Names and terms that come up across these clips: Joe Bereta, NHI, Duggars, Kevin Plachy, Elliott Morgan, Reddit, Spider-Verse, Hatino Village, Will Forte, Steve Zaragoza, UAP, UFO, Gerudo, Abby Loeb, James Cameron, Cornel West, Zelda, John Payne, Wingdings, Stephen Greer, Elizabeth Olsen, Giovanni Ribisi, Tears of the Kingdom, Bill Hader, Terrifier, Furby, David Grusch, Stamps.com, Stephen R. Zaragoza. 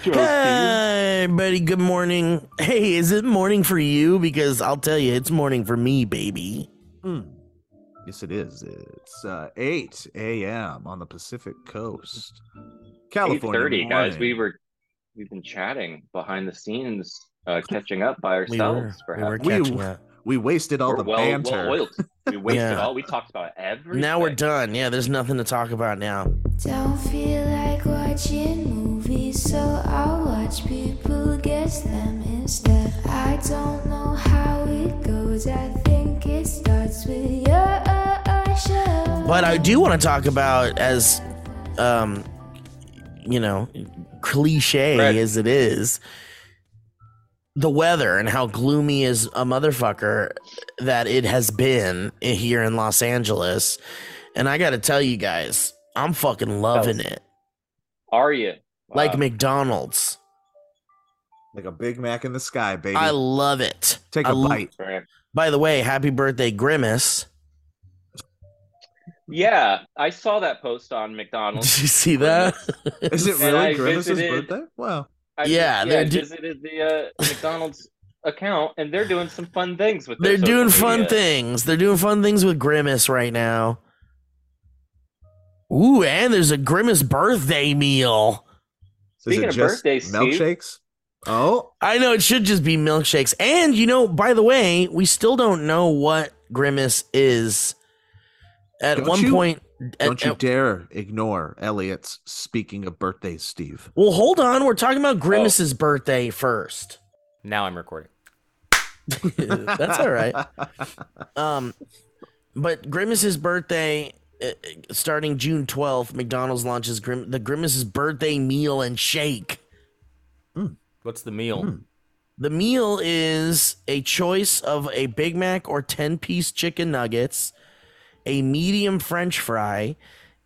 Hey, buddy, good morning. Hey, is it morning for you? Because I'll tell you, it's morning for me, baby. Yes, it is. It's 8 a.m. on the Pacific Coast. California. 8:30, guys. We've been chatting behind the scenes, catching up by ourselves. We wasted all the banter. We wasted all. We talked about everything. Now we're done. Yeah, there's nothing to talk about now. Don't feel like watching movies, so I'll watch people guess them instead. I don't know how it goes. I think it starts with your show. But I do want to talk about, as you know, cliche as it is, the weather and how gloomy is a motherfucker that it has been here in Los Angeles. And I got to tell you guys, I'm fucking loving it. Are you? Wow. Like McDonald's. Like a Big Mac in the sky, baby. I love it. Take a bite. By the way, happy birthday, Grimace. Yeah, I saw that post on McDonald's. Did you see that? Is it really Grimace's birthday? Wow. I visited the McDonald's account, and they're doing some fun things with. They're doing fun things with Grimace right now. Ooh, and there's a Grimace birthday meal. Speaking of birthdays, milkshakes. Steve? Oh, I know it should just be milkshakes. And you know, by the way, we still don't know what Grimace is. Don't you dare ignore Elliott's speaking of birthdays, Steve. Well, hold on. We're talking about Grimace's birthday first. Now I'm recording. That's all right. But Grimace's birthday, starting June 12th, McDonald's launches the Grimace's birthday meal and shake. What's the meal? The meal is a choice of a Big Mac or 10-piece chicken nuggets, a medium French fry,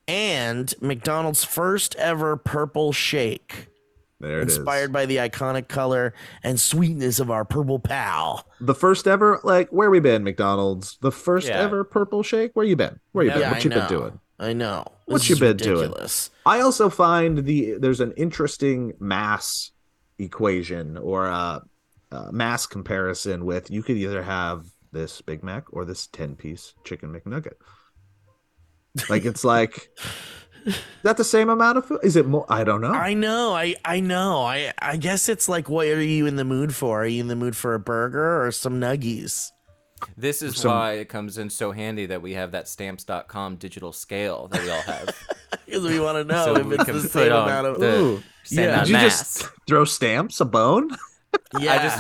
and McDonald's first ever purple shake. There it is. Inspired by the iconic color and sweetness of our purple pal. The first ever, like, where we been, McDonald's? The first ever purple shake? Where you been? Yeah, what you been doing? I know. What you been doing? I also find there's an interesting mass equation or a mass comparison with, you could either have this Big Mac or this 10-piece chicken McNugget. Like, it's like, is that the same amount of food? Is it more? I don't know. I know. I guess it's like, what are you in the mood for? Are you in the mood for a burger or some nuggies? This is why it comes in so handy that we have that stamps.com digital scale that we all have. Because we want to know so if it's the same amount of food. Did you just throw stamps a bone? Yeah.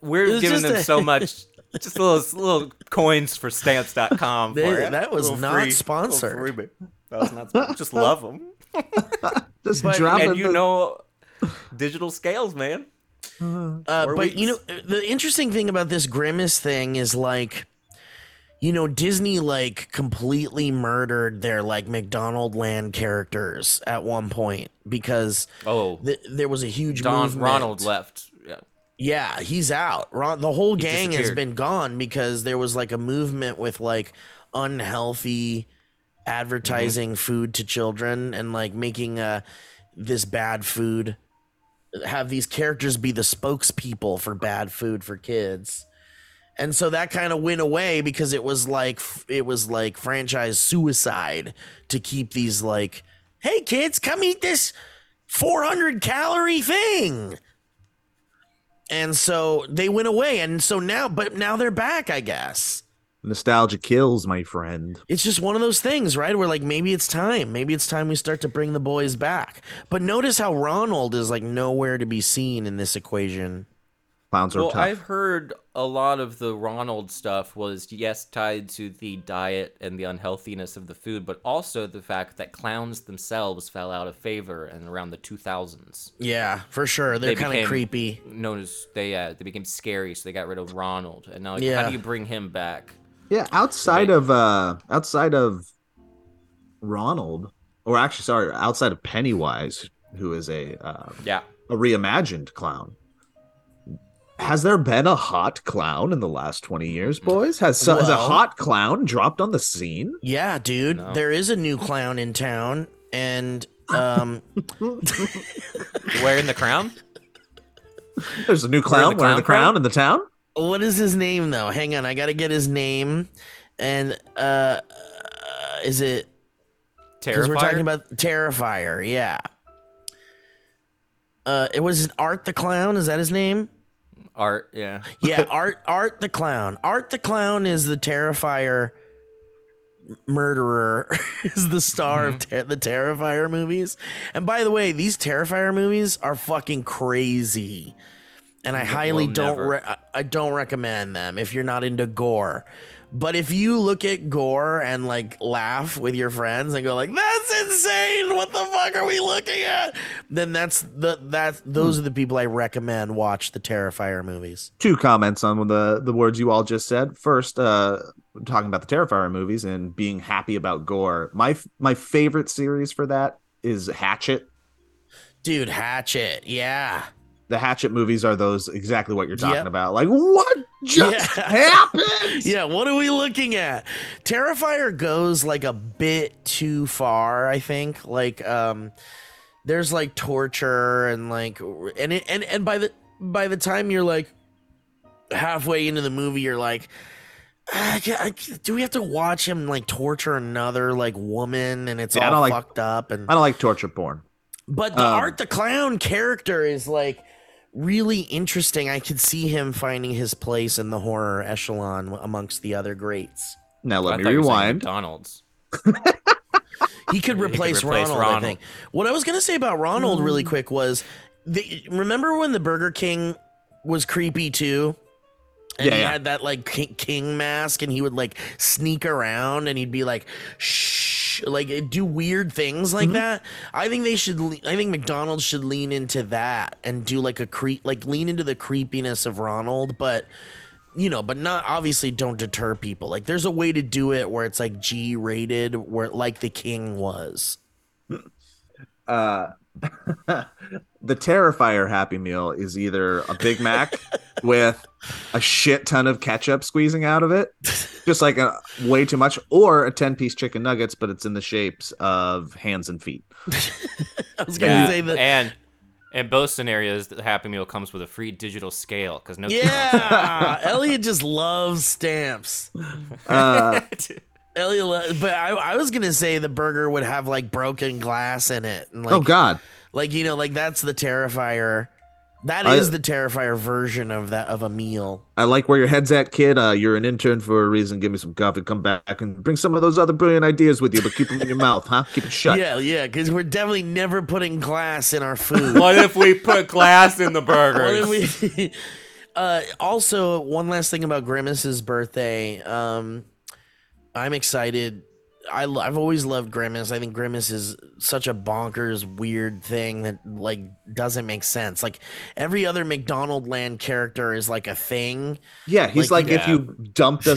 We're giving them so much. Just little coins for stamps.com. That was not sponsored. Just love them. Just drop it. And you know, digital scales, man. But you know, the interesting thing about this Grimace thing is, like, you know, Disney, like, completely murdered their, like, McDonaldland characters at one point because there was a huge movement. Ronald left. Yeah, he's out. The whole gang has been gone because there was, like, a movement with, like, unhealthy advertising food to children and, like, making this bad food, have these characters be the spokespeople for bad food for kids. And so that kind of went away because it was like franchise suicide to keep these, like, hey, kids, come eat this 400-calorie thing. And so they went away, and so now, but now they're back, I guess. Nostalgia kills, my friend. It's just one of those things, right? We're like, maybe it's time. Maybe it's time we start to bring the boys back. But notice how Ronald is, like, nowhere to be seen in this equation. Clowns are tough. I've heard a lot of the Ronald stuff was, yes, tied to the diet and the unhealthiness of the food, but also the fact that clowns themselves fell out of favor in around the 2000s. Yeah, for sure. They're kind of creepy. Known as they became scary, so they got rid of Ronald. And now, like, how do you bring him back? Yeah, outside of Ronald, or actually, sorry, outside of Pennywise, who is a reimagined clown. Has there been a hot clown in the last 20 years, boys? Has a hot clown dropped on the scene? Yeah, dude. No. There is a new clown in town, and Wearing the crown? There's a new clown wearing the crown in the town. What is his name, though? Hang on, I gotta get his name. And is it Terrifier? We're talking about Terrifier, yeah. It was Art the Clown. Is that his name? Art, yeah, yeah. Art the Clown. Art the Clown is the Terrifier murderer. Is the star of the Terrifier movies. And by the way, these Terrifier movies are fucking crazy. And I highly don't recommend them if you're not into gore. But if you look at gore and like laugh with your friends and go like, "That's insane! What the fuck are we looking at?" Then those are the people I recommend watch the Terrifier movies. Two comments on the words you all just said. First, talking about the Terrifier movies and being happy about gore. My favorite series for that is Hatchet. Dude, Hatchet, yeah. The Hatchet movies are those exactly what you're talking about. Like, what just happened? Yeah, what are we looking at? Terrifier goes like a bit too far, I think. Like, there's like torture and like, and by the time you're like halfway into the movie, you're like, do we have to watch him like torture another like woman? And it's all fucked up. And I don't like torture porn. But the Art the Clown character is like really interesting. I could see him finding his place in the horror echelon amongst the other greats. Now let me rewind. McDonald's. he could replace Ronald, I think. What I was going to say about Ronald really quick was, remember when the Burger King was creepy too? And he had that like king mask and he would like sneak around and he'd be like, shh, like do weird things like that. I think McDonald's should lean into that and do like a lean into the creepiness of Ronald, but you know, but not obviously don't deter people. Like there's a way to do it where it's like G rated where like the King was. The Terrifier Happy Meal is either a Big Mac with a shit ton of ketchup squeezing out of it, just like way too much, or a 10-piece chicken nuggets, but it's in the shapes of hands and feet. I was going to say that. And both scenarios, the Happy Meal comes with a free digital scale because Elliot just loves stamps. Elliot, but I was gonna say the burger would have like broken glass in it. And, like, oh God! Like you know, like that's the Terrifier. That is the Terrifier version of that of a meal. I like where your head's at, kid. You're an intern for a reason. Give me some coffee. Come back and bring some of those other brilliant ideas with you, but keep them in your mouth, huh? Keep it shut. Yeah, because we're definitely never putting glass in our food. What if we put glass in the burgers? What if we? Also, one last thing about Grimace's birthday. I'm excited. I've always loved Grimace. I think Grimace is such a bonkers, weird thing that like doesn't make sense. Like every other McDonald Land character is like a thing. Yeah, he's like if you dumped a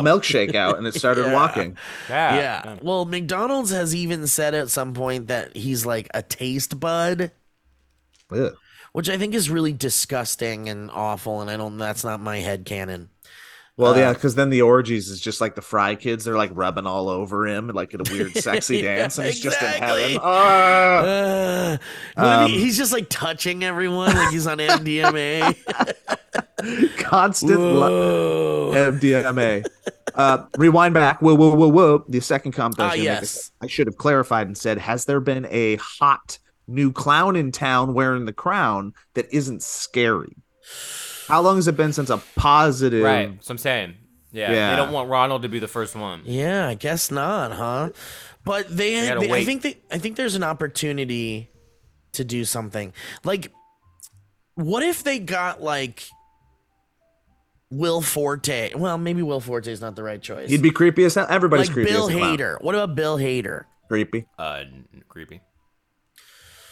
milkshake out and it started walking. Yeah. Well, McDonald's has even said at some point that he's like a taste bud. Ew. Which I think is really disgusting and awful. And that's not my headcanon. Well, yeah, because then the orgies is just like the Fry Kids. They're like rubbing all over him, like in a weird, sexy dance, and he's just in heaven. He's just like touching everyone, like he's on MDMA. Constant MDMA. Rewind back. Whoa. The second comment. Yes. I should have clarified and said, has there been a hot new clown in town wearing the crown that isn't scary? How long has it been since a positive? Right, so I'm saying, they don't want Ronald to be the first one. Yeah, I guess not, huh? But I think there's an opportunity to do something. Like, what if they got like Will Forte? Well, maybe Will Forte is not the right choice. He'd be creepy as hell. Everybody's like creepy. Bill Hader. What about Bill Hader? Creepy. Creepy.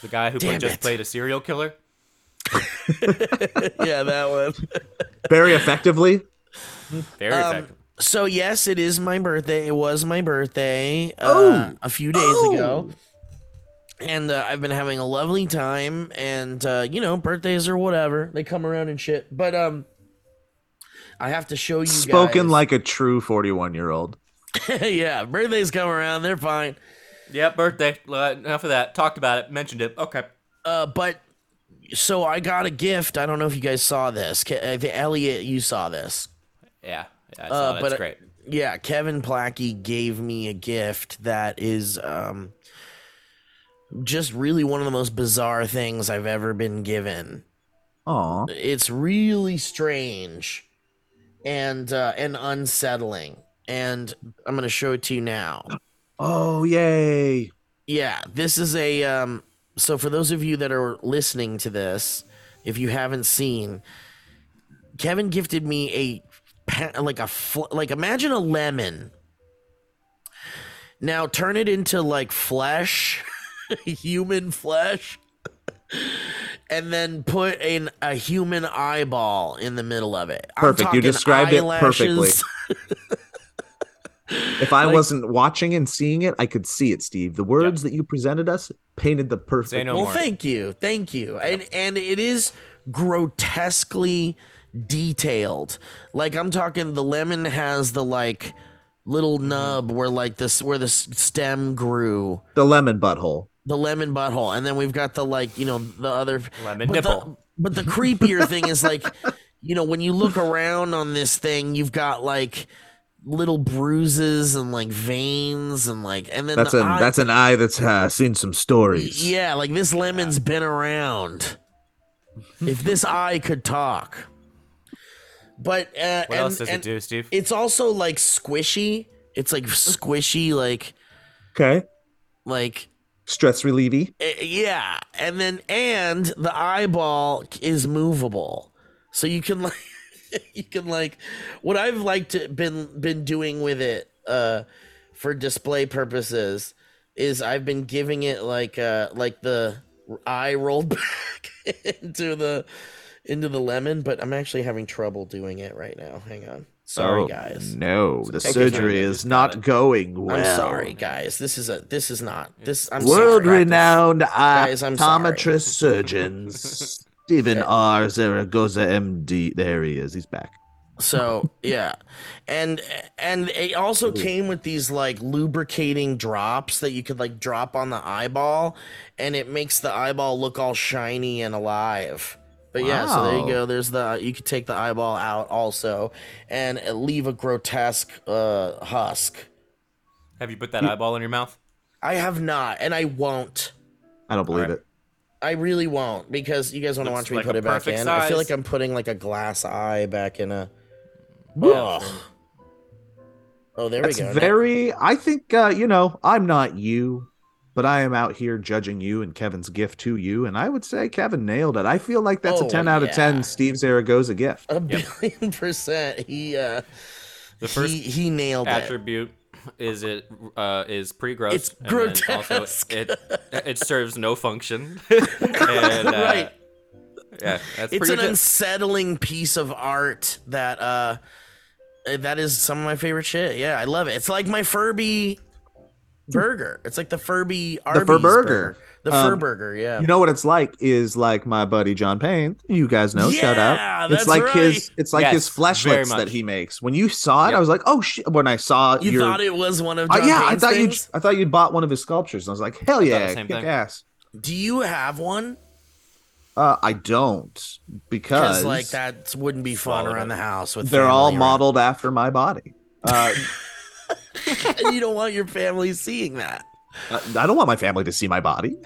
The guy who played a serial killer. Yeah, that one. Very effectively. So yes, it is my birthday. It was my birthday a few days ago, and I've been having a lovely time. And you know, birthdays or whatever, they come around and shit. But I have to show you. Spoken guys. Like a true 41-year-old. Yeah, birthdays come around. They're fine. Yeah, birthday. Enough of that. Talked about it. Mentioned it. Okay. But so I got a gift. I don't know if you guys saw this. Elliott, you saw this. Yeah, I saw that. That's great. Yeah, Kevin Plachy gave me a gift that is just really one of the most bizarre things I've ever been given. Aww. It's really strange and unsettling. And I'm going to show it to you now. Oh, yay. Yeah, this is a... so for those of you that are listening to this, if you haven't seen, Kevin gifted me like imagine a lemon. Now turn it into like flesh, human flesh, and then put in a human eyeball in the middle of it. Perfect. You described eyelashes. It perfectly. If I wasn't watching and seeing it, I could see it, Steve. The words that you presented us painted the perfect. No, well, thank you. And it is grotesquely detailed. Like I'm talking, the lemon has the like little nub where the stem grew. The lemon butthole, and then we've got the like the other lemon nipple. But the creepier thing is like when you look around on this thing, you've got like little bruises and like veins and like, and then that's an eye that's seen some stories. Yeah, like this lemon's been around. If this eye could talk. But what else does it do, Steve? It's also like squishy. It's like squishy, like okay, like stress relievy. Yeah, and the eyeball is movable, so you can like. You can like what I've been doing with it for display purposes is I've been giving it like the eye rolled back into the lemon, but I'm actually having trouble doing it right now. Hang on. Sorry, guys. No, the surgery is not going well. I'm sorry, guys. This is not. I'm world-renowned optometrist surgeons. Stephen R. Zaragoza, MD. There he is. He's back. So, yeah. And it also came with these, like, lubricating drops that you could, like, drop on the eyeball. And it makes the eyeball look all shiny and alive. But, yeah, so there you go. There's you could take the eyeball out also and leave a grotesque husk. Have you put that eyeball in your mouth? I have not, and I won't. I don't believe it. I really won't, because you guys want to watch me put it back in. I feel like I'm putting like a glass eye back in a. Oh, there we go. It's very. I think I'm not you, but I am out here judging you and Kevin's gift to you, and I would say Kevin nailed it. I feel like that's a 10 out of 10 Steve Zaragoza gift. 1,000,000%. The first he nailed attribute. Is it is pretty gross. It's grotesque. Also it serves no function. And, right. Yeah, it's an unsettling piece of art that that is some of my favorite shit. Yeah, I love it. It's like my Furby burger. It's like the Furby Arby's burger. The fur burger, yeah. You know what it's like is like my buddy John Payne. You guys know, shout out. It's like his fleshlets that he makes. When you saw it, I was like, oh shit. When I saw you thought it was one of John Payne's things? I thought you bought one of his sculptures. And I was like, hell yeah, kick ass. Do you have one? I don't because like that wouldn't be fun around the house. With they're all modeled after my body. You don't want your family seeing that. I don't want my family to see my body.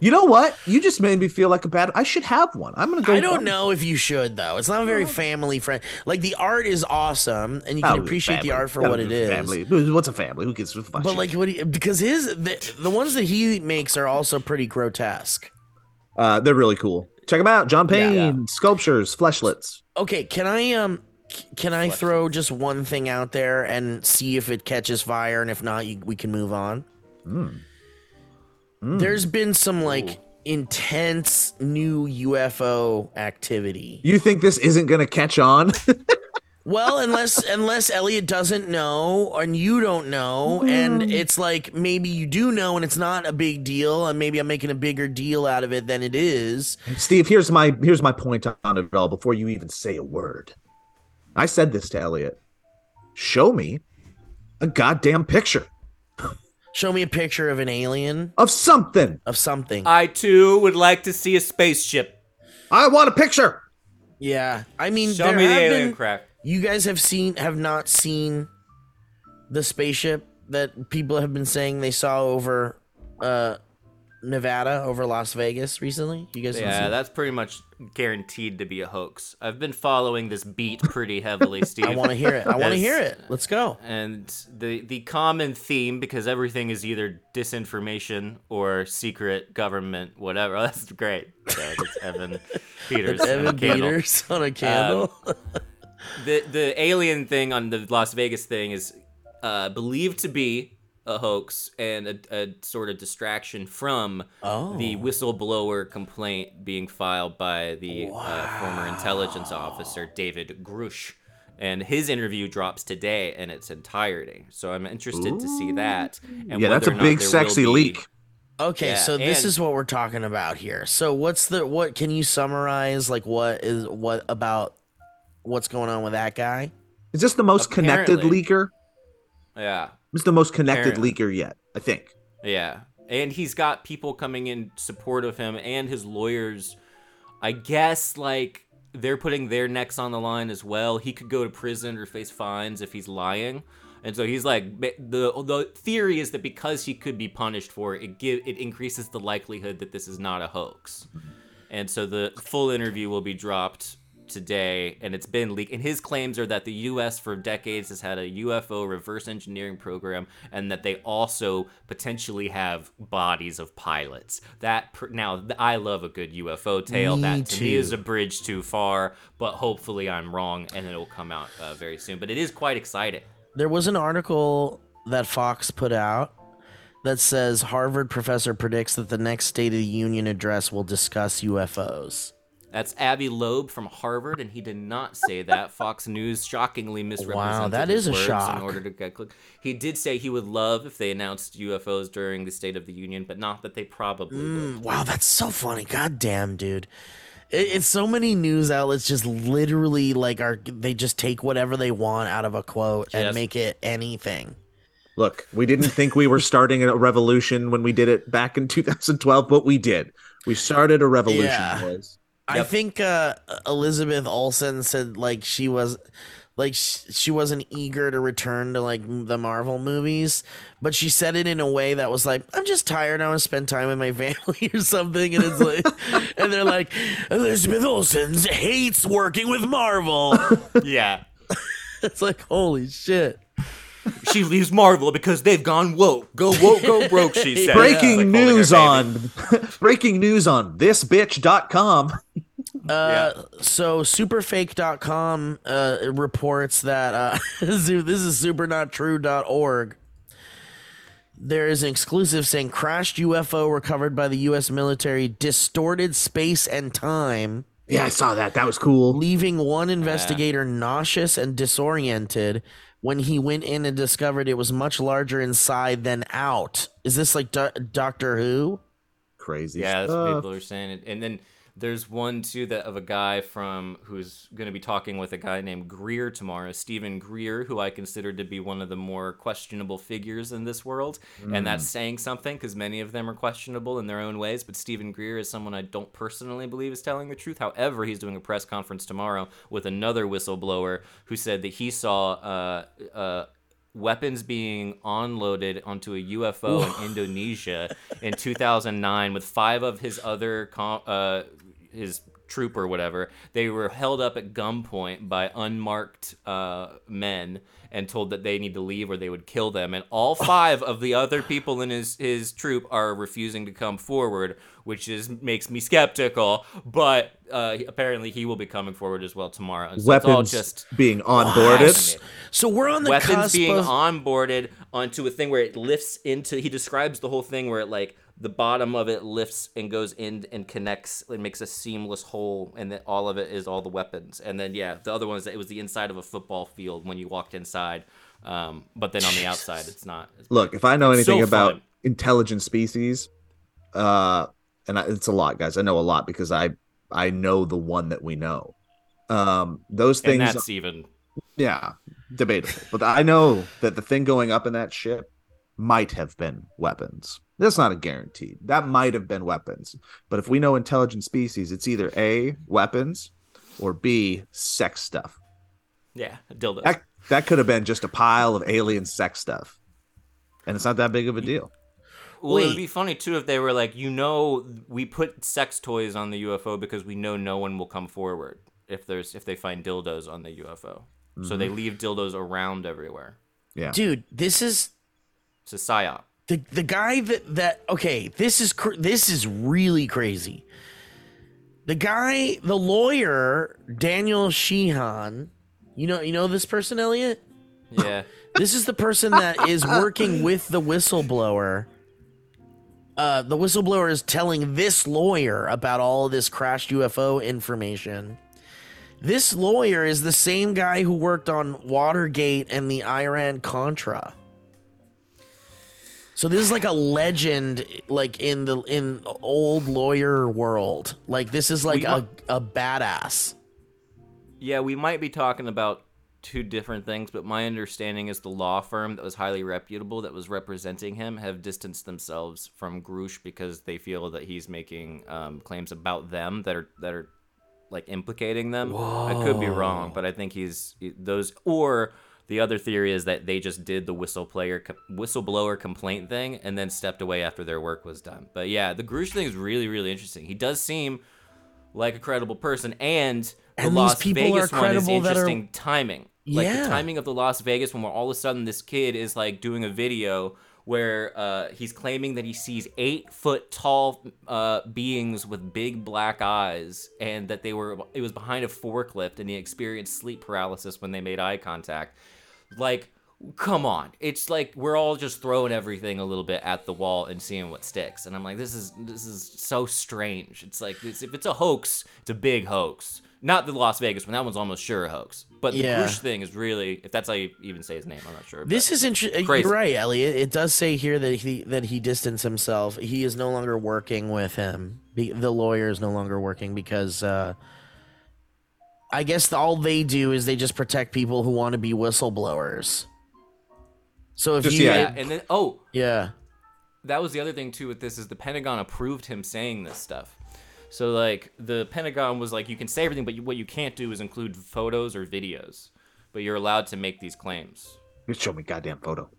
You know what? You just made me feel like a bad. I should have one. I'm gonna go. I don't know if you should though. It's not very family friendly. Like the art is awesome, and you can appreciate the art for what it is. Family. What's a family? Who gets? But like, because the ones that he makes are also pretty grotesque. They're really cool. Check them out, John Payne sculptures, fleshlets. Okay, can I throw just one thing out there and see if it catches fire, and if not, we can move on? There's been some like intense new UFO activity. You think this isn't going to catch on? Well, unless Elliott doesn't know and you don't know, and it's like maybe you do know and it's not a big deal, and maybe I'm making a bigger deal out of it than it is. Steve, here's my point on it all before you even say a word. I said this to Elliott. Show me a goddamn picture. Show me a picture of an alien. Of something. Of something. I, too, would like to see a spaceship. I want a picture. Yeah. I mean, show me the alien crap. You guys have not seen the spaceship that people have been saying they saw over Nevada, over Las Vegas recently? You guys yeah, that's pretty much guaranteed to be a hoax. I've been following this beat pretty heavily, Steve. I want to hear it. Let's go. And the common theme, because everything is either disinformation or secret government, whatever. Oh, that's great. So it's Evan Peters. It's Evan Peters on a candle. The alien thing on the Las Vegas thing is believed to be a hoax and a sort of distraction from the whistleblower complaint being filed by the former intelligence officer, David Grusch. And his interview drops today in its entirety. So I'm interested to see that. And yeah, that's a big, sexy leak. Okay, yeah, so this is what we're talking about here. So what can you summarize? Like, what's going on with that guy? Is this the most connected leaker? Yeah. He's the most connected leaker yet, I think. Yeah. And he's got people coming in support of him and his lawyers. I guess, like, they're putting their necks on the line as well. He could go to prison or face fines if he's lying. And so he's like, the theory is that because he could be punished for it, it increases the likelihood that this is not a hoax. And so the full interview will be dropped today, and it's been leaked, and his claims are that the U.S. for decades has had a UFO reverse engineering program, and that they also potentially have bodies of pilots. Now, I love a good UFO tale. Me too. That to me is a bridge too far, but hopefully I'm wrong, and it'll come out very soon. But it is quite exciting. There was an article that Fox put out that says Harvard professor predicts that the next State of the Union address will discuss UFOs. That's Abby Loeb from Harvard, and he did not say that. Fox News shockingly misrepresented. Wow, that is a shock. In order to get click, he did say he would love if they announced UFOs during the State of the Union, but not that they probably would. Wow, that's so funny. God damn, dude. It's so many news outlets just literally they just take whatever they want out of a quote and make it anything. Look, we didn't think we were starting a revolution when we did it back in 2012, but we did. We started a revolution, boys. Yep. I think Elizabeth Olsen said she wasn't eager to return to the Marvel movies, but she said it in a way that was like, I'm just tired. I want to spend time with my family or something. And it's like, and they're like, Elizabeth Olsen hates working with Marvel. Yeah, it's like, holy shit. She leaves Marvel because they've gone woke. Go woke, go broke, she said. Breaking news on thisbitch.com. So superfake.com reports that this is supernottrue.org. There is an exclusive saying crashed UFO recovered by the U.S. military distorted space and time. Yeah, I saw that. That was cool. Leaving one investigator nauseous and disoriented when he went in and discovered it was much larger inside than out. Is this like Doctor Who? Crazy stuff. That's what people are saying. And then there's one, too, that of a guy who's going to be talking with a guy named Greer tomorrow, Stephen Greer, who I consider to be one of the more questionable figures in this world. Mm. And that's saying something, because many of them are questionable in their own ways. But Stephen Greer is someone I don't personally believe is telling the truth. However, he's doing a press conference tomorrow with another whistleblower who said that he saw weapons being unloaded onto a UFO in Indonesia in 2009 with five of his other his troop or whatever. They were held up at gunpoint by unmarked men and told that they need to leave or they would kill them. And all five of the other people in his troop are refusing to come forward, which makes me skeptical. But apparently he will be coming forward as well tomorrow. And so weapons it's all just being onboarded. So we're on the weapons being onboarded onto a thing where it lifts into. He describes the whole thing where it the bottom of it lifts and goes in and connects and makes a seamless whole, and then all of it is all the weapons. And then, the other one is that it was the inside of a football field when you walked inside, but then on the outside, it's not. Look, if I know anything about intelligent species, and it's a lot, guys. I know a lot because I know the one that we know. Those things. And that's even Yeah, debatable. But I know that the thing going up in that ship might have been weapons. That's not a guarantee. That might have been weapons. But if we know intelligent species, it's either A, weapons, or B, sex stuff. Yeah, dildos. That could have been just a pile of alien sex stuff. And it's not that big of a deal. Well, it would be funny, too, if they were like, you know, we put sex toys on the UFO because we know no one will come forward if they find dildos on the UFO. Mm-hmm. So they leave dildos around everywhere. Yeah, dude, this is... It's a psyop. The guy that okay, this is really crazy. The lawyer, Daniel Sheehan, you know this person, Elliot? Yeah. This is the person that is working with the whistleblower. The whistleblower is telling this lawyer about all this crashed UFO information. This lawyer is the same guy who worked on Watergate and the Iran-Contra. So this is like a legend, like in old lawyer world. Like this is like a badass. Yeah, we might be talking about two different things, but my understanding is the law firm that was highly reputable that was representing him have distanced themselves from Grusch because they feel that he's making claims about them that are like implicating them. Whoa. I could be wrong, but I think the other theory is that they just did the whistleblower complaint thing and then stepped away after their work was done. But yeah, the Grusch thing is really, really interesting. He does seem like a credible person, and the Las Vegas one is interesting timing. Like the timing of the Las Vegas one, where all of a sudden this kid is like doing a video where he's claiming that he sees 8-foot-tall beings with big black eyes, and that it was behind a forklift, and he experienced sleep paralysis when they made eye contact. Like, come on. It's like we're all just throwing everything a little bit at the wall and seeing what sticks. And I'm like, this is so strange. It's like, if it's a hoax, it's a big hoax. Not the Las Vegas one. That one's almost sure a hoax. But the Grusch thing is really, if that's how you even say his name, I'm not sure. This is interesting. You're right, Elliot. It does say here that he distanced himself. He is no longer working with him. The lawyer is no longer working because... I guess all they do is they just protect people who want to be whistleblowers. So if just, you... Yeah, and then... Oh! Yeah. That was the other thing, too, with this, is the Pentagon approved him saying this stuff. So, like, the Pentagon was like, you can say everything, but what you can't do is include photos or videos. But you're allowed to make these claims. You show me a goddamn photo.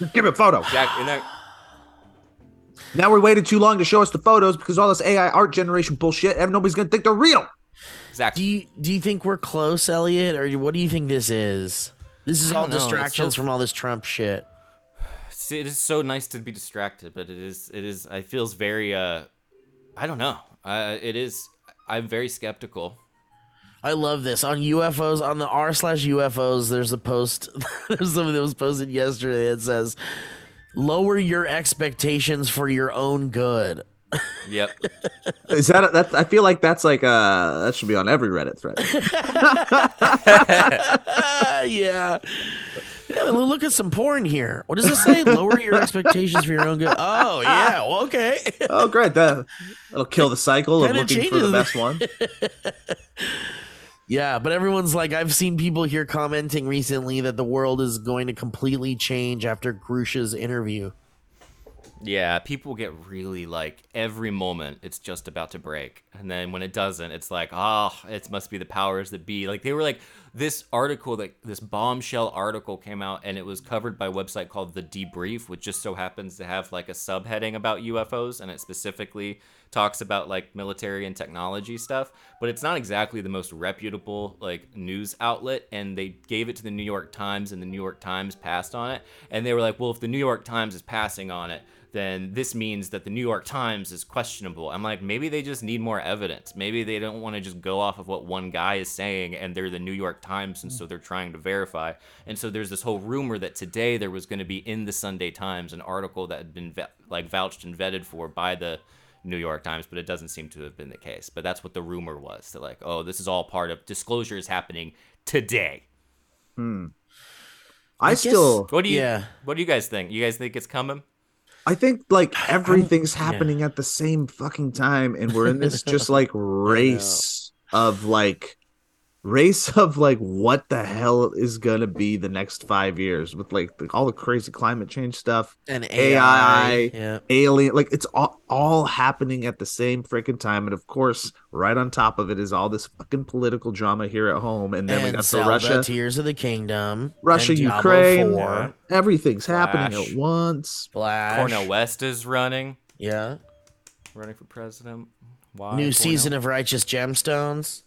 Just give me a photo. Jack, and that... Now we waited too long to show us the photos because all this AI art generation bullshit, and nobody's going to think they're real. Exactly. Do you think we're close, Elliot? Or what do you think this is? This is all distractions from all this Trump shit. It is so nice to be distracted, but it is. It feels very. I don't know. It is. I'm very skeptical. I love this on UFOs on the r/UFOs. There's a post. There's something that was posted yesterday that says, "Lower your expectations for your own good." Yep. Is that I feel like that's like that should be on every Reddit thread. Yeah, look at some porn here. What does it say? Lower your expectations for your own good. Oh yeah, well, okay. Oh great, that'll kill the cycle of looking for the best one. Yeah, but everyone's like, I've seen people here commenting recently that the world is going to completely change after Grusch's interview. Yeah, people get really like every moment it's just about to break. And then when it doesn't, it's like, it must be the powers that be. Like they were like this article, like this bombshell article came out and it was covered by a website called The Debrief, which just so happens to have like a subheading about UFOs. And it specifically talks about like military and technology stuff. But it's not exactly the most reputable like news outlet. And they gave it to the New York Times and the New York Times passed on it. And they were like, well, if the New York Times is passing on it, then this means that the New York Times is questionable. I'm like, maybe they just need more evidence. Maybe they don't want to just go off of what one guy is saying, and they're the New York Times, and so they're trying to verify. And so there's this whole rumor that today there was going to be in the Sunday Times an article that had been vouched and vetted for by the New York Times, but it doesn't seem to have been the case. But that's what the rumor was. They're like, oh, this is all part of disclosure is happening today. I still... What do you guys think? You guys think it's coming? I think like everything's happening at the same fucking time and we're in this just like race of like race of like what the hell is gonna be the next 5 years with like all the crazy climate change stuff and AI yeah. alien, like it's all happening at the same freaking time. And of course, right on top of it is all this fucking political drama here at home. And then we got the Russia, Tears of the Kingdom, Russia, Ukraine, War. Everything's happening at once. Cornel West is running. Yeah, running for president. Why? New season of Righteous Gemstones.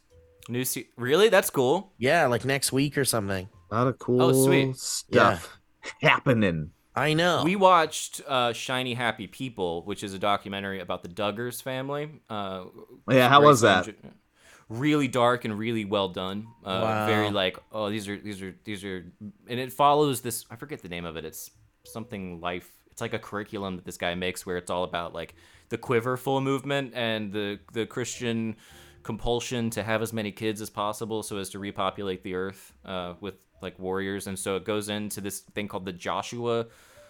Really? That's cool. Yeah, like next week or something. A lot of cool stuff happening. I know. We watched Shiny Happy People, which is a documentary about the Duggars family. Yeah, how was that? Really dark and really well done. Wow. Very like, oh, these are, and it follows this. I forget the name of it. It's something life. It's like a curriculum that this guy makes where it's all about like the Quiverful movement and the Christian compulsion to have as many kids as possible so as to repopulate the earth with like warriors. And so it goes into this thing called the Joshua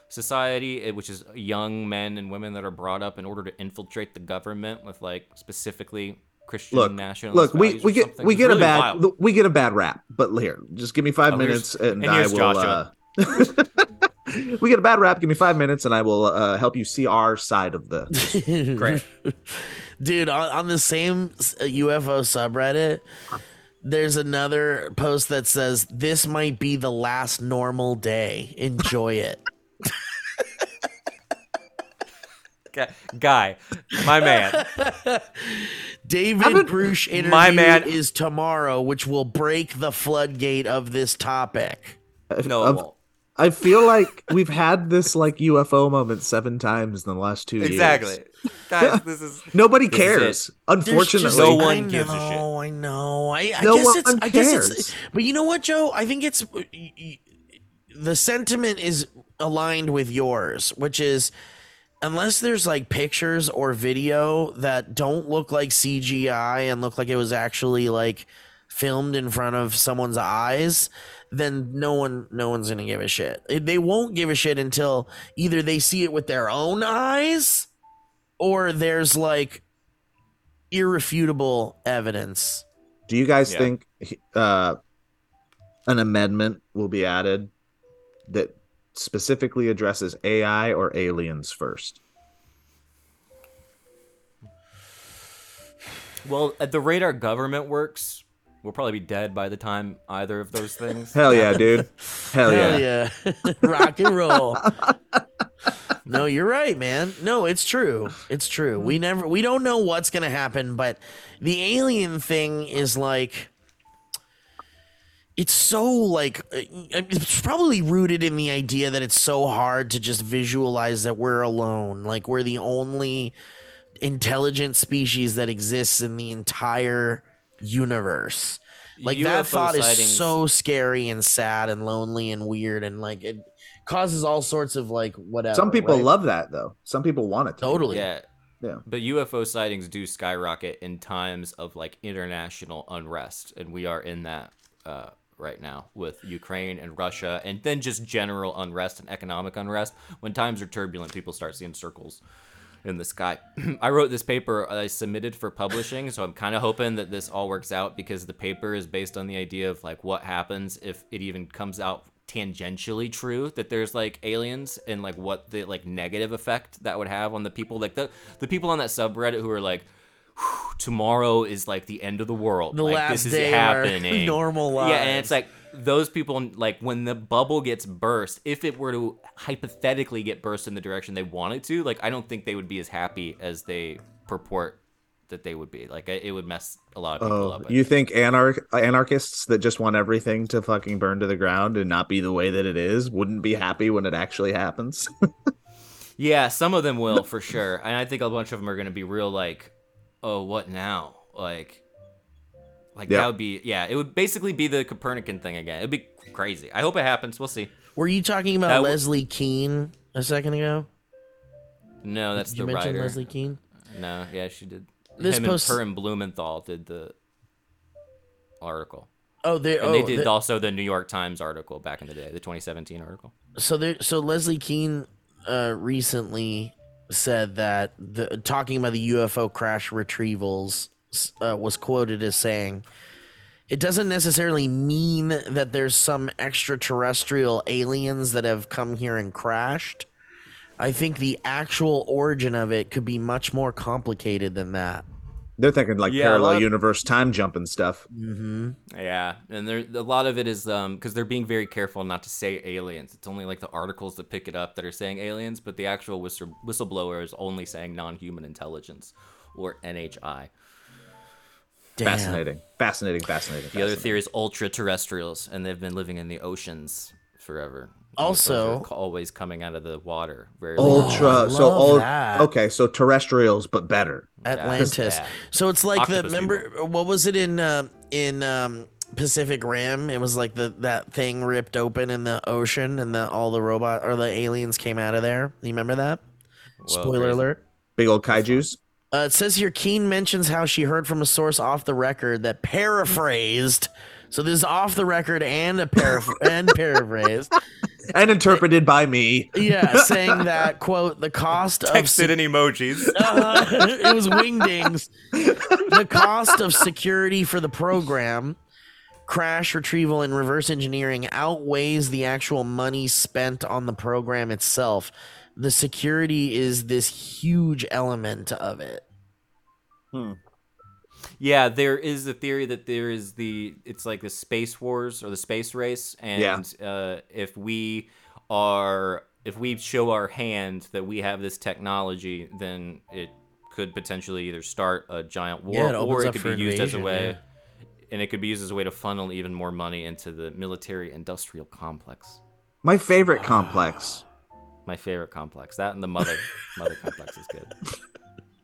Society, which is young men and women that are brought up in order to infiltrate the government with like specifically Christian nationalist. Look, we get really a bad wild. We get a bad rap, but here, just give me 5 minutes and I will we get a bad rap, give me 5 minutes and I will help you see our side of the great. Dude, on the same UFO subreddit, there's another post that says, "This might be the last normal day. Enjoy it." Guy, my man. David Grusch interview my man. Is tomorrow, which will break the floodgate of this topic. No, it won't. I feel like we've had this like UFO moment 7 times in the last 2 years. Exactly. Guys, this is nobody cares. Unfortunately, no one gives a shit. I know. I guess it's. But you know what, Joe? I think it's the sentiment is aligned with yours, which is unless there's like pictures or video that don't look like CGI and look like it was actually like filmed in front of someone's eyes, then no one's gonna give a shit. They won't give a shit until either they see it with their own eyes or there's like irrefutable evidence. Do you guys think an amendment will be added that specifically addresses AI or aliens first? Well, at the rate our government works, we'll probably be dead by the time either of those things. Hell yeah, dude. Hell yeah. Rock and roll. No, you're right, man. No, it's true. It's true. We don't know what's going to happen, but the alien thing is like, it's so like, it's probably rooted in the idea that it's so hard to just visualize that we're alone. Like we're the only intelligent species that exists in the entire universe. Like UFO that thought sightings is so scary and sad and lonely and weird, and like it causes all sorts of like whatever. Some people love that though. Some people want it totally. Yeah. But UFO sightings do skyrocket in times of like international unrest, and we are in that right now with Ukraine and Russia, and then just general unrest and economic unrest. When times are turbulent, people start seeing circles in the sky. I wrote this paper I submitted for publishing, so I'm kind of hoping that this all works out, because the paper is based on the idea of like what happens if it even comes out tangentially true that there's like aliens, and like what the like negative effect that would have on the people, like the people on that subreddit who are like, tomorrow is like the end of the world, the like last this day is happening, normal lives. Yeah, and it's like those people, like when the bubble gets burst, if it were to hypothetically get burst in the direction they want it to, like I don't think they would be as happy as they purport that they would be. Like it would mess a lot of people up. You think anarchists that just want everything to fucking burn to the ground and not be the way that it is wouldn't be happy when it actually happens? Yeah, some of them will for sure, and I think a bunch of them are going to be real like, oh, what now? That would be, it would basically be the Copernican thing again. It'd be crazy. I hope it happens. We'll see. Were you talking about Leslie Keen a second ago? No, that's the writer. Did you mention Leslie Keen? No, yeah, she did. Her and Blumenthal did the article. Oh, they did also the New York Times article back in the day, the 2017 article. So Leslie Keen recently said that talking about the UFO crash retrievals was quoted as saying It doesn't necessarily mean that there's some extraterrestrial aliens that have come here and crashed. I think the actual origin of it could be much more complicated than that. They're thinking like parallel universe time jump and stuff. Mm-hmm. Yeah. And there, a lot of it is because they're being very careful not to say aliens. It's only like the articles that pick it up that are saying aliens, but the actual whistleblower is only saying non-human intelligence or NHI. Damn. Fascinating. The other theory is ultra-terrestrials, and they've been living in the oceans forever. Also, always coming out of the water. Okay, so terrestrials, but better. Atlantis. Yeah. So it's like octopus people. What was it in Pacific Rim? It was like that thing ripped open in the ocean, and all the robot or the aliens came out of there. You remember that? Whoa, spoiler alert. Big old kaijus. It says here, Keen mentions how she heard from a source off the record that paraphrased. So this is off the record and paraphrased. And interpreted by me. Yeah, saying that, quote, the cost of... Texted in emojis. It was wingdings. The cost of security for the program, crash retrieval, and reverse engineering outweighs the actual money spent on the program itself. The security is this huge element of it. Hmm. Yeah, there is the theory that there is it's like the space wars or the space race, and if we show our hand that we have this technology, then it could potentially either start a giant war, or it could be used as a way, and it could be used as a way to funnel even more money into the military-industrial complex. My favorite complex. That and the mother complex is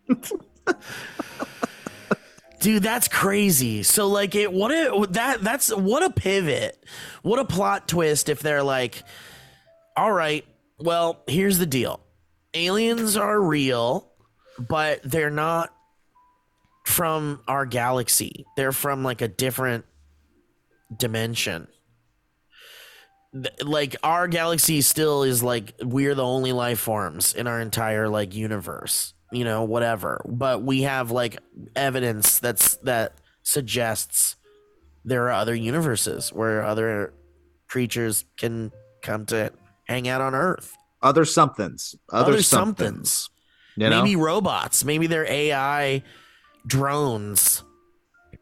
good. Dude, that's crazy. So like what a pivot. What a plot twist if they're like, all right, well, here's the deal. Aliens are real, but they're not from our galaxy. They're from like a different dimension. Like our galaxy still is like we're the only life forms in our entire like universe. You know, whatever. But we have like evidence that suggests there are other universes where other creatures can come to hang out on Earth. Other somethings. You know? Maybe robots. Maybe they're AI drones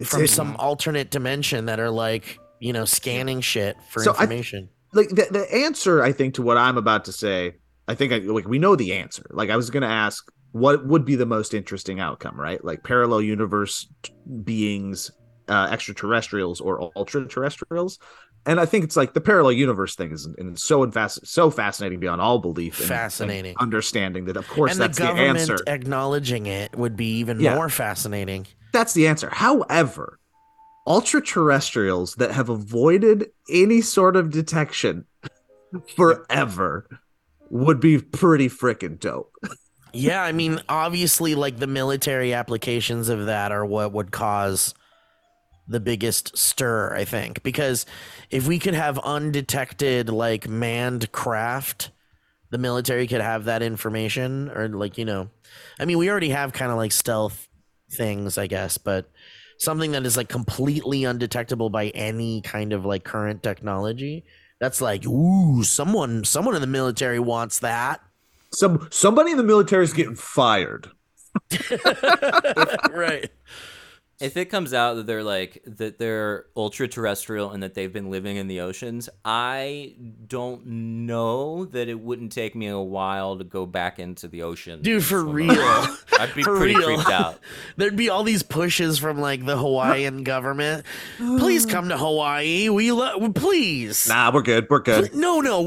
from some alternate dimension that are like, you know, scanning shit for information. The answer, I think, to what I'm about to say, we know the answer. Like I was going to ask, what would be the most interesting outcome, right? Like parallel universe beings, extraterrestrials or ultra terrestrials. And I think it's like the parallel universe thing is so fascinating beyond all belief. Fascinating. And understanding that, of course, that's the answer. And the government acknowledging it would be even more fascinating. That's the answer. However, ultra terrestrials that have avoided any sort of detection forever would be pretty freaking dope. Yeah, I mean, obviously, like the military applications of that are what would cause the biggest stir, I think, because if we could have undetected, like manned craft, the military could have that information, or like, you know, I mean, we already have kind of like stealth things, I guess, but something that is like completely undetectable by any kind of like current technology. That's like, ooh, someone in the military wants that. Somebody in the military is getting fired. Right. If it comes out that they're ultra terrestrial and that they've been living in the oceans, I don't know that it wouldn't take me a while to go back into the ocean. Dude, for real. I'd be pretty creeped out. There'd be all these pushes from like the Hawaiian government. Please come to Hawaii. Please. Nah, we're good. No.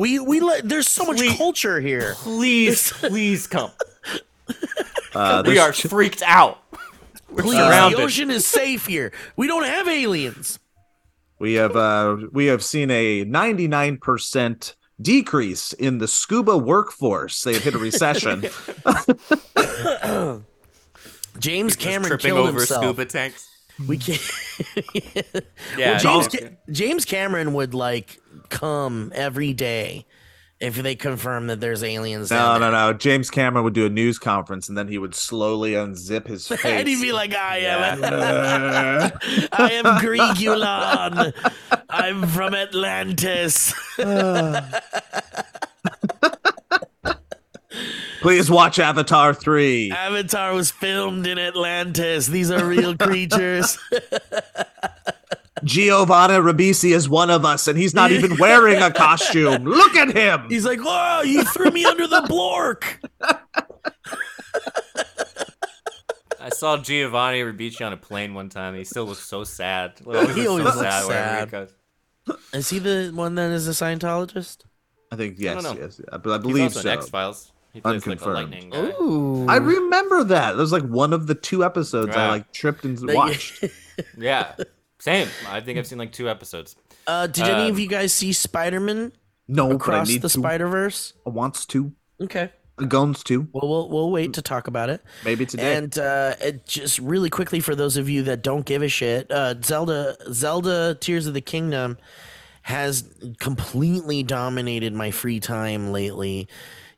There's so much culture here. Please come. We are freaked out. Please, the ocean is safe here. We don't have aliens. We have seen a 99% decrease in the scuba workforce. They have hit a recession. James Cameron killed himself. Scuba tanks. We can't. Well, James Cameron would like come every day if they confirm that there's aliens. No. James Cameron would do a news conference and then he would slowly unzip his face. And he'd be like, I am Gregulan. I'm from Atlantis. Please watch Avatar 3. Avatar was filmed in Atlantis. These are real creatures. Giovanni Ribisi is one of us, and he's not even wearing a costume. Look at him. He's like, oh, you threw me under the blork. I saw Giovanni Ribisi on a plane one time. He still looks so sad. He always looks sad wherever he goes. Is he the one that is a Scientologist? I think, yes. But I believe he's also so. X-Files. He plays unconfirmed. Like a lightning guy. Ooh. I remember that. It was like one of the two episodes I tripped and watched. Yeah. Same. I think I've seen like two episodes. Did any of you guys see Spider-Man? No, Across the Spider-Verse? I want to. Okay. Guns too. Well, we'll wait to talk about it. Maybe today. And just really quickly for those of you that don't give a shit, Zelda Tears of the Kingdom has completely dominated my free time lately.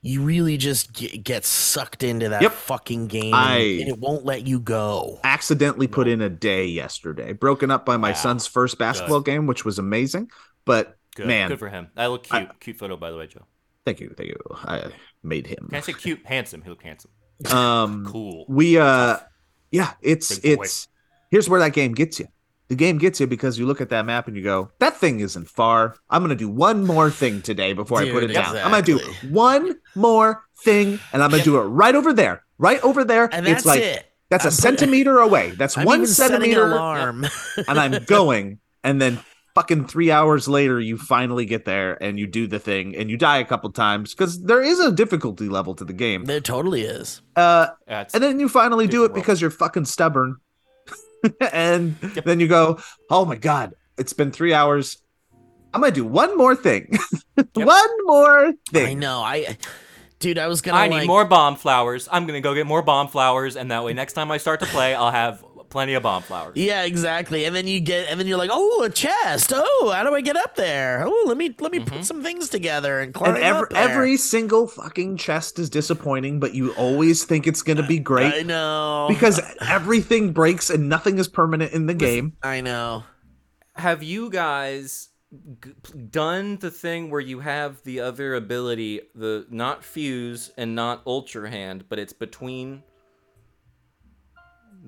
You really just get sucked into that fucking game, and it won't let you go. Accidentally put in a day yesterday, broken up by my son's first basketball game, which was amazing. But good for him. I look cute. Cute photo, by the way, Joe. Thank you. I made him. Can I say cute? Handsome. He looked handsome. Cool. We it's here's where that game gets you. The game gets you because you look at that map and you go, that thing isn't far. I'm going to do one more thing today before I put it down. I'm going to do one more thing, and I'm going to do it right over there. And that's it's like, it. That's a centimeter away. That's I'm one centimeter. Alarm. And I'm going, and then fucking 3 hours later, you finally get there, and you do the thing, and you die a couple times, because there is a difficulty level to the game. There totally is. And then you finally do it because you're fucking stubborn. And then you go, oh my God, it's been 3 hours. I'm going to do one more thing. One more thing. I know. I was going to need more bomb flowers. I'm going to go get more bomb flowers. And that way, next time I start to play, I'll have plenty of bomb flowers. Yeah, exactly. And then you're like, oh, a chest. Oh, how do I get up there? Oh, let me put some things together and climb up there. Every single fucking chest is disappointing, but you always think it's gonna be great. I know, because everything breaks and nothing is permanent in the game. I know. Have you guys done the thing where you have the other ability, the not fuse and not ultra hand, but it's between?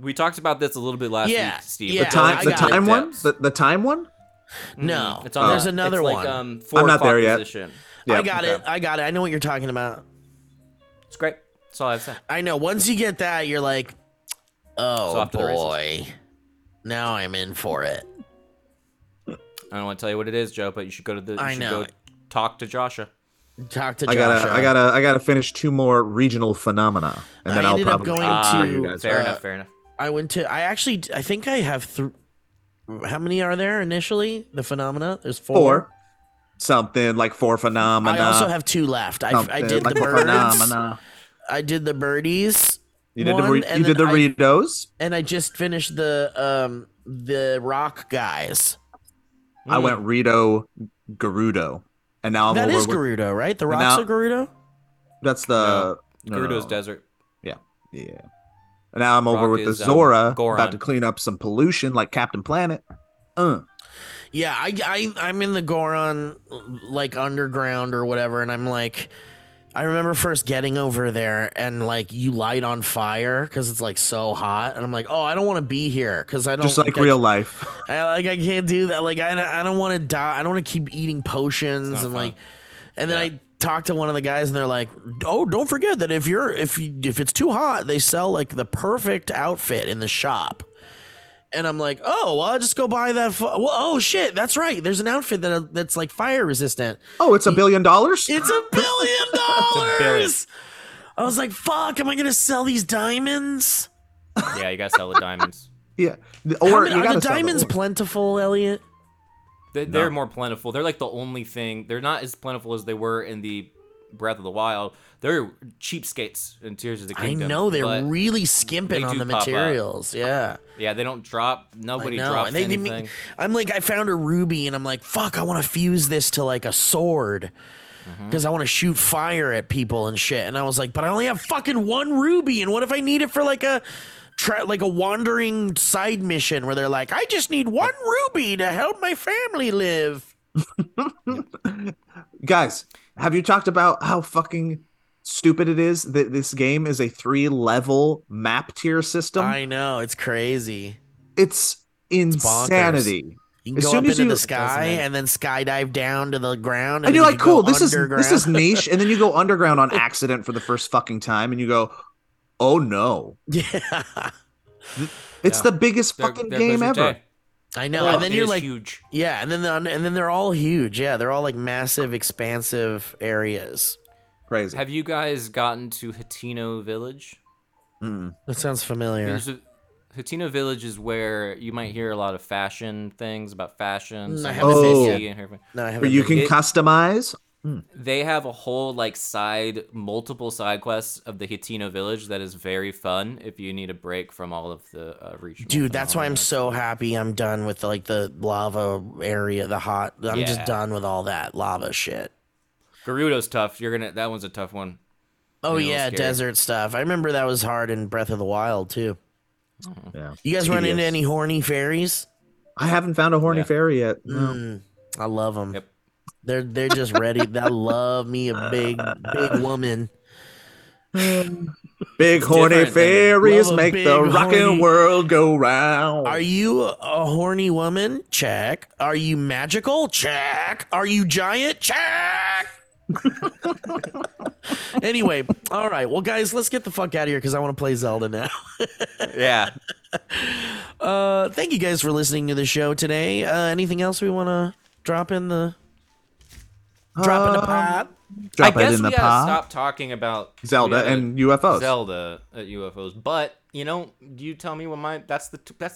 We talked about this a little bit last week, Steve. Yeah, the time one? The time one? No. It's on there's another one. Like, I'm not there yet. Yep. I got it. I know what you're talking about. It's great. That's all I've said. I know. Once you get that, you're like, oh, boy. Now I'm in for it. I don't want to tell you what it is, Joe, but you should go to go talk to Joshua. I gotta finish two more regional phenomena, and then I'll probably going to. Fair enough. I think I have three. How many are there initially? The phenomena? There's four. Something like four phenomena. I also have two left. I did like the birds. Phenomena. I did the birdies. You did the Ritos. And I just finished the rock guys. I went Rito Gerudo. And now that is Gerudo, right? The rocks are Gerudo? That's the... No. Gerudo's desert. Yeah. And now I'm over with the Zora, about to clean up some pollution like Captain Planet. Yeah, I'm in the Goron, like, underground or whatever, and I'm like... I remember first getting over there and, like, you light on fire because it's, like, so hot. And I'm like, oh, I don't want to be here because I don't... Just like real life. I can't do that. Like, I don't want to die. I don't want to keep eating potions. And, fun. Like... And then I talked to one of the guys and they're like, oh, don't forget that if it's too hot, they sell, like, the perfect outfit in the shop. And I'm like, oh, well, I'll just go buy that. Oh, shit, that's right. There's an outfit that's, like, fire resistant. Oh, it's $1 billion? It's $1 billion! $1 billion. I was like, fuck, am I gonna sell these diamonds? Yeah, you gotta sell the diamonds. Yeah. Are the diamonds plentiful, Elliot? They're more plentiful. They're like the only thing. They're not as plentiful as they were in the Breath of the Wild. They're cheapskates in Tears of the Kingdom. I know, they're really skimping on the materials. Yeah. Yeah, they don't drop. Nobody drops anything. I'm like, I found a ruby and I'm like, fuck, I wanna fuse this to like a sword. because I want to shoot fire at people and shit. And I was like, but I only have fucking one ruby. And what if I need it for like a wandering side mission where they're like, I just need one ruby to help my family live. Guys, have you talked about how fucking stupid it is that this game is a 3-level map tier system? I know. It's crazy. It's insanity. It's bonkers. You can go up into the sky and then skydive down to the ground. And you're like, cool, this is niche. And then you go underground on accident for the first fucking time. And you go, oh, no. Yeah. It's the biggest fucking game ever. I know. And then you're like, huge. Yeah. And then they're all huge. Yeah. They're all like massive, expansive areas. Crazy. Have you guys gotten to Hatino Village? Mm. That sounds familiar. Hatino Village is where you might hear a lot of fashion things about fashion. No, I haven't been yet. No, I haven't. Where you can customize. They have a whole multiple side quests of the Hatino Village that is very fun if you need a break from all of the regional. Dude, that's why I'm so happy I'm done with the lava area, I'm just done with all that lava shit. Gerudo's tough. That one's a tough one. Oh yeah, desert stuff. I remember that was hard in Breath of the Wild too. Yeah. You guys run into any horny fairies? I haven't found a horny fairy yet. No. I love them. Yep. They're just ready. I love me a big woman. Big horny fairies make the rockin' world go round. Are you a horny woman? Check. Are you magical? Check. Are you giant? Check. Anyway, all right. Well, guys, let's get the fuck out of here because I want to play Zelda now. Yeah. Thank you guys for listening to the show today. Anything else we want to drop in the pot? I guess we gotta stop talking about Zelda and UFOs. Zelda at UFOs, but you tell me what that's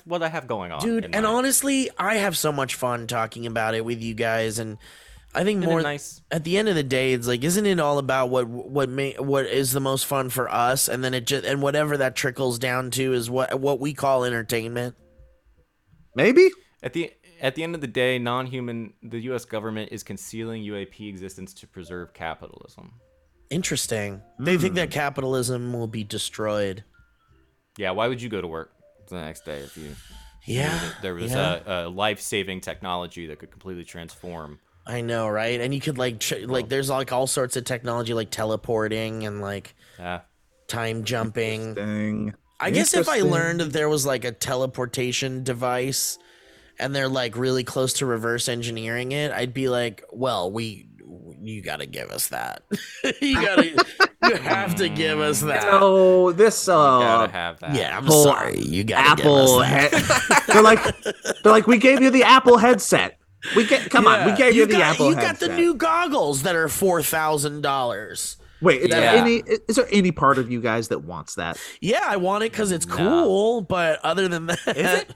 what I have going on, dude. And honestly, I have so much fun talking about it with you guys and. I think more at the end of the day, it's like, isn't it all about what is the most fun for us? And then and whatever that trickles down to is what we call entertainment. Maybe at the end of the day, the U.S. government is concealing UAP existence to preserve capitalism. Interesting. They think that capitalism will be destroyed. Yeah. Why would you go to work the next day if you? Yeah. There was a life-saving technology that could completely transform. I know, right? And you could there's all sorts of technology like teleporting and time jumping. Interesting. I guess if I learned that there was a teleportation device and they're really close to reverse engineering it, I'd be like, well, you got to give us that. You have to give us that. Oh, you gotta have that. Yeah, I'm sorry. You got to give us that. They're like, we gave you the Apple headset. We gave you the Apple headset. You got the new goggles that are $4,000. Wait, is there any part of you guys that wants that? Yeah, I want it because it's cool, but other than that,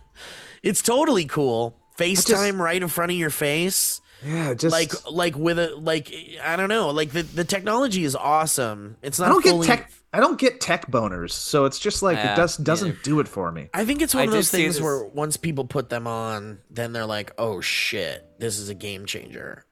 it's totally cool. FaceTime right in front of your face. Yeah, just I don't know, the technology is awesome. It's not. I don't get tech boners, so it's just it doesn't do it for me. I think it's one of those things where once people put them on, then they're like, oh shit, this is a game changer.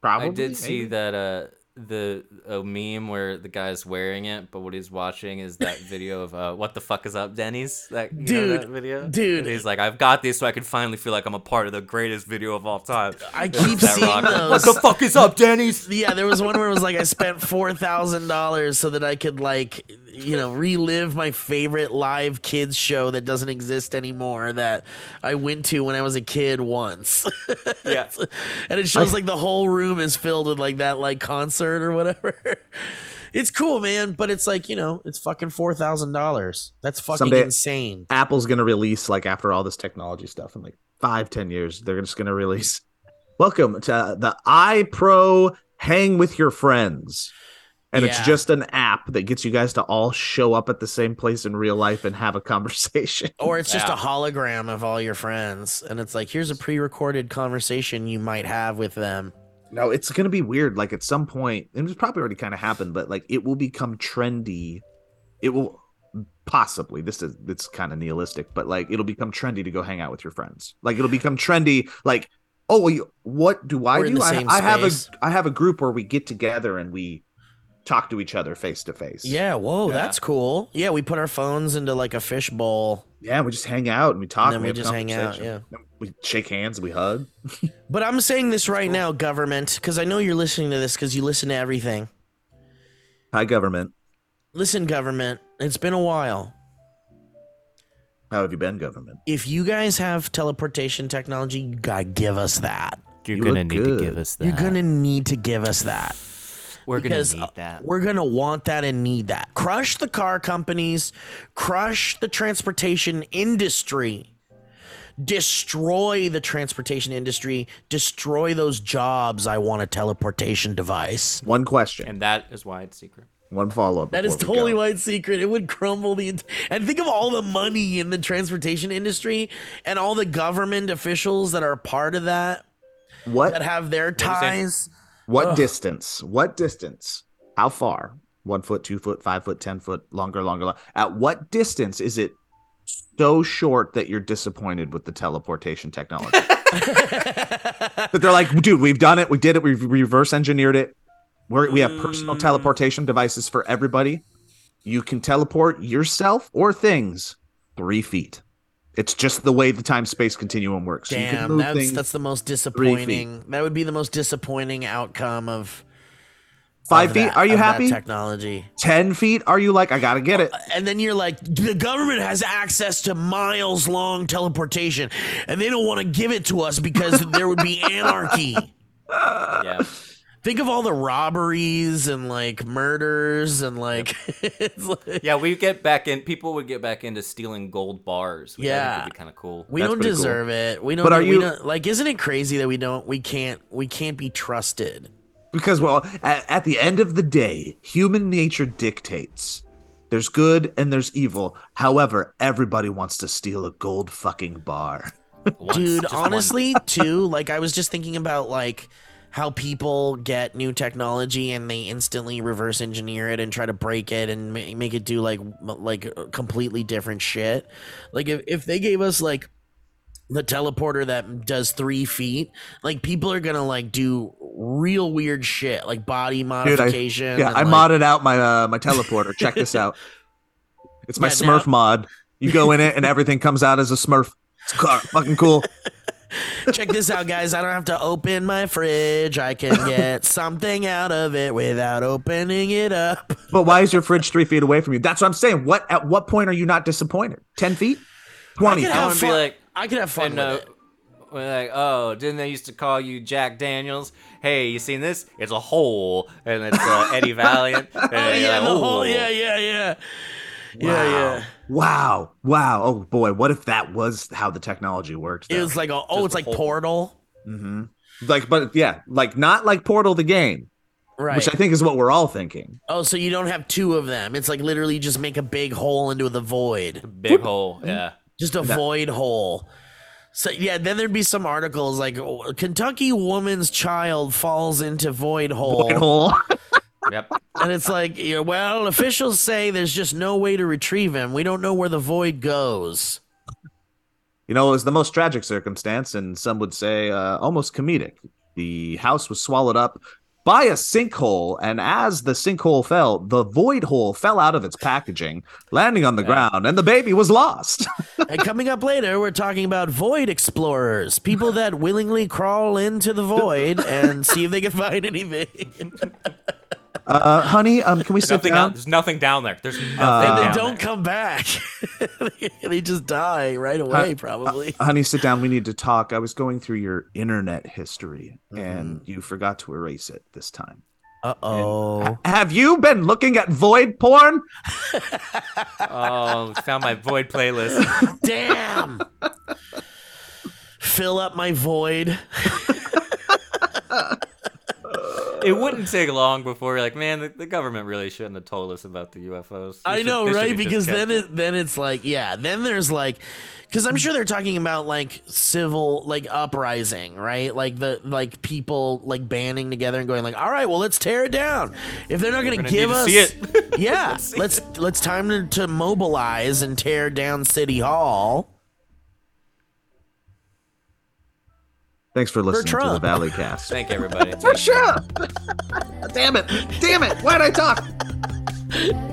Probably. I did see that the meme where the guy's wearing it, but what he's watching is that video of what the fuck is up, Denny's? That video? Dude. And he's like, I've got these so I can finally feel like I'm a part of the greatest video of all time. I keep seeing those. What the fuck is up, Denny's? Yeah, there was one where it was I spent $4,000 so that I could relive my favorite live kids show that doesn't exist anymore that I went to when I was a kid once. Yeah. And it shows the whole room is filled with that concert or whatever. It's cool, man, but it's it's fucking $4,000. That's fucking insane. Apple's gonna release after all this technology stuff in 5-10 years, they're just gonna release. Welcome to the iPro Hang with your friends. And it's just an app that gets you guys to all show up at the same place in real life and have a conversation. Or it's just a hologram of all your friends. And it's here's a pre-recorded conversation you might have with them. No, it's going to be weird. At some point, and it's probably already kind of happened, but it will become trendy. It will possibly, it's kind of nihilistic, but it'll become trendy to go hang out with your friends. It'll become trendy. oh, well, what do I do? I have a group where we get together and we talk to each other face to face. Yeah. Whoa, yeah. That's cool. Yeah. We put our phones into like a fishbowl. Yeah. We just hang out and we talk. And then we just hang out. Yeah. We shake hands. And we hug. But I'm saying this right now, government, because I know you're listening to this because you listen to everything. Hi, government. Listen, government. It's been a while. How have you been, government? If you guys have teleportation technology, you gotta give us that. You're gonna need to give us that. We're gonna need that. We're gonna want that and need that. Crush the car companies. Crush the transportation industry. Destroy the transportation industry. Destroy those jobs. I want a teleportation device. One question. And that is why it's secret. One follow-up. That is totally why it's secret. It would crumble the and think of all the money in the transportation industry and all the government officials that are part of that. What? That have their ties. What distance? What distance? How far? 1 foot, 2 foot, 5 foot, 10 foot, longer. At what distance is it so short that you're disappointed with the teleportation technology? But they're like, dude, we've done it. We did it. We've reverse engineered it. We have personal teleportation devices for everybody. You can teleport yourself or things 3 feet. It's just the way the time-space continuum works. So damn, you can move that's the most disappointing. That would be the most disappointing outcome of 5 feet. Are you happy? Technology. 10 feet. Are you like, I gotta get it? And then you're like, the government has access to miles-long teleportation, and they don't want to give it to us because there would be anarchy. Yeah. Think of all the robberies and like murders and like, it's like, yeah, we get back in. People would get back into stealing gold bars. Yeah, would be kind of cool. We don't deserve it. We don't. But isn't it crazy that we can't be trusted? Because at the end of the day, human nature dictates. There's good and there's evil. However, everybody wants to steal a gold fucking bar. Dude, honestly, too. Like I was just thinking about like. How people get new technology and they instantly reverse engineer it and try to break it and make it do like completely different shit. Like if they gave us like the teleporter that does 3 feet, like people are gonna like do real weird shit like body modification. Dude, I modded out my my teleporter. Check this out. It's my Smurf mod. You go in it and everything comes out as a Smurf. It's fucking cool. Check this out, guys. I don't have to open my fridge. I can get something out of it without opening it up. But why is your fridge 3 feet away from you? That's what I'm saying. What? At what point are you not disappointed? 10 feet? 20? I could have fun with it. Like, oh, didn't they used to call you Jack Daniels? Hey, you seen this? It's a hole. And it's Eddie Valiant. And the hole. Yeah. Wow. Oh boy, what if that was how the technology worked? Though? It was like it's like Portal. Mm-hmm. Like, but yeah, like not like Portal the game. Right. Which I think is what we're all thinking. Oh, so you don't have two of them. It's like literally just make a big hole into the void. Big hole, yeah. Just a void hole. So yeah, then there'd be some articles like Kentucky woman's child falls into void hole. Void hole. Yep. And it's like, well, officials say there's just no way to retrieve him. We don't know where the void goes. You know, it was the most tragic circumstance, and some would say almost comedic. The house was swallowed up by a sinkhole, and as the sinkhole fell, the void hole fell out of its packaging, landing on the ground, and the baby was lost. And coming up later, we're talking about void explorers, people that willingly crawl into the void and see if they can find anything. Honey, can we sit down? There's nothing down there. There's nothing down. They don't come back. They just die right away, probably. Honey, sit down. We need to talk. I was going through your internet history, and you forgot to erase it this time. Uh-oh. Have you been looking at void porn? Oh, found my void playlist. Damn. Fill up my void. It wouldn't take long before you're like, man, the government really shouldn't have told us about the UFOs. I know, right? Because then it's like, yeah, then there's like, because I'm sure they're talking about like civil, like uprising, right? Like people like banding together and going like, all right, well, let's tear it down. If they're not going to give us, yeah, let's time to mobilize and tear down City Hall. Thanks for listening to the Valleycast. Thank everybody. Damn it. Why'd I talk?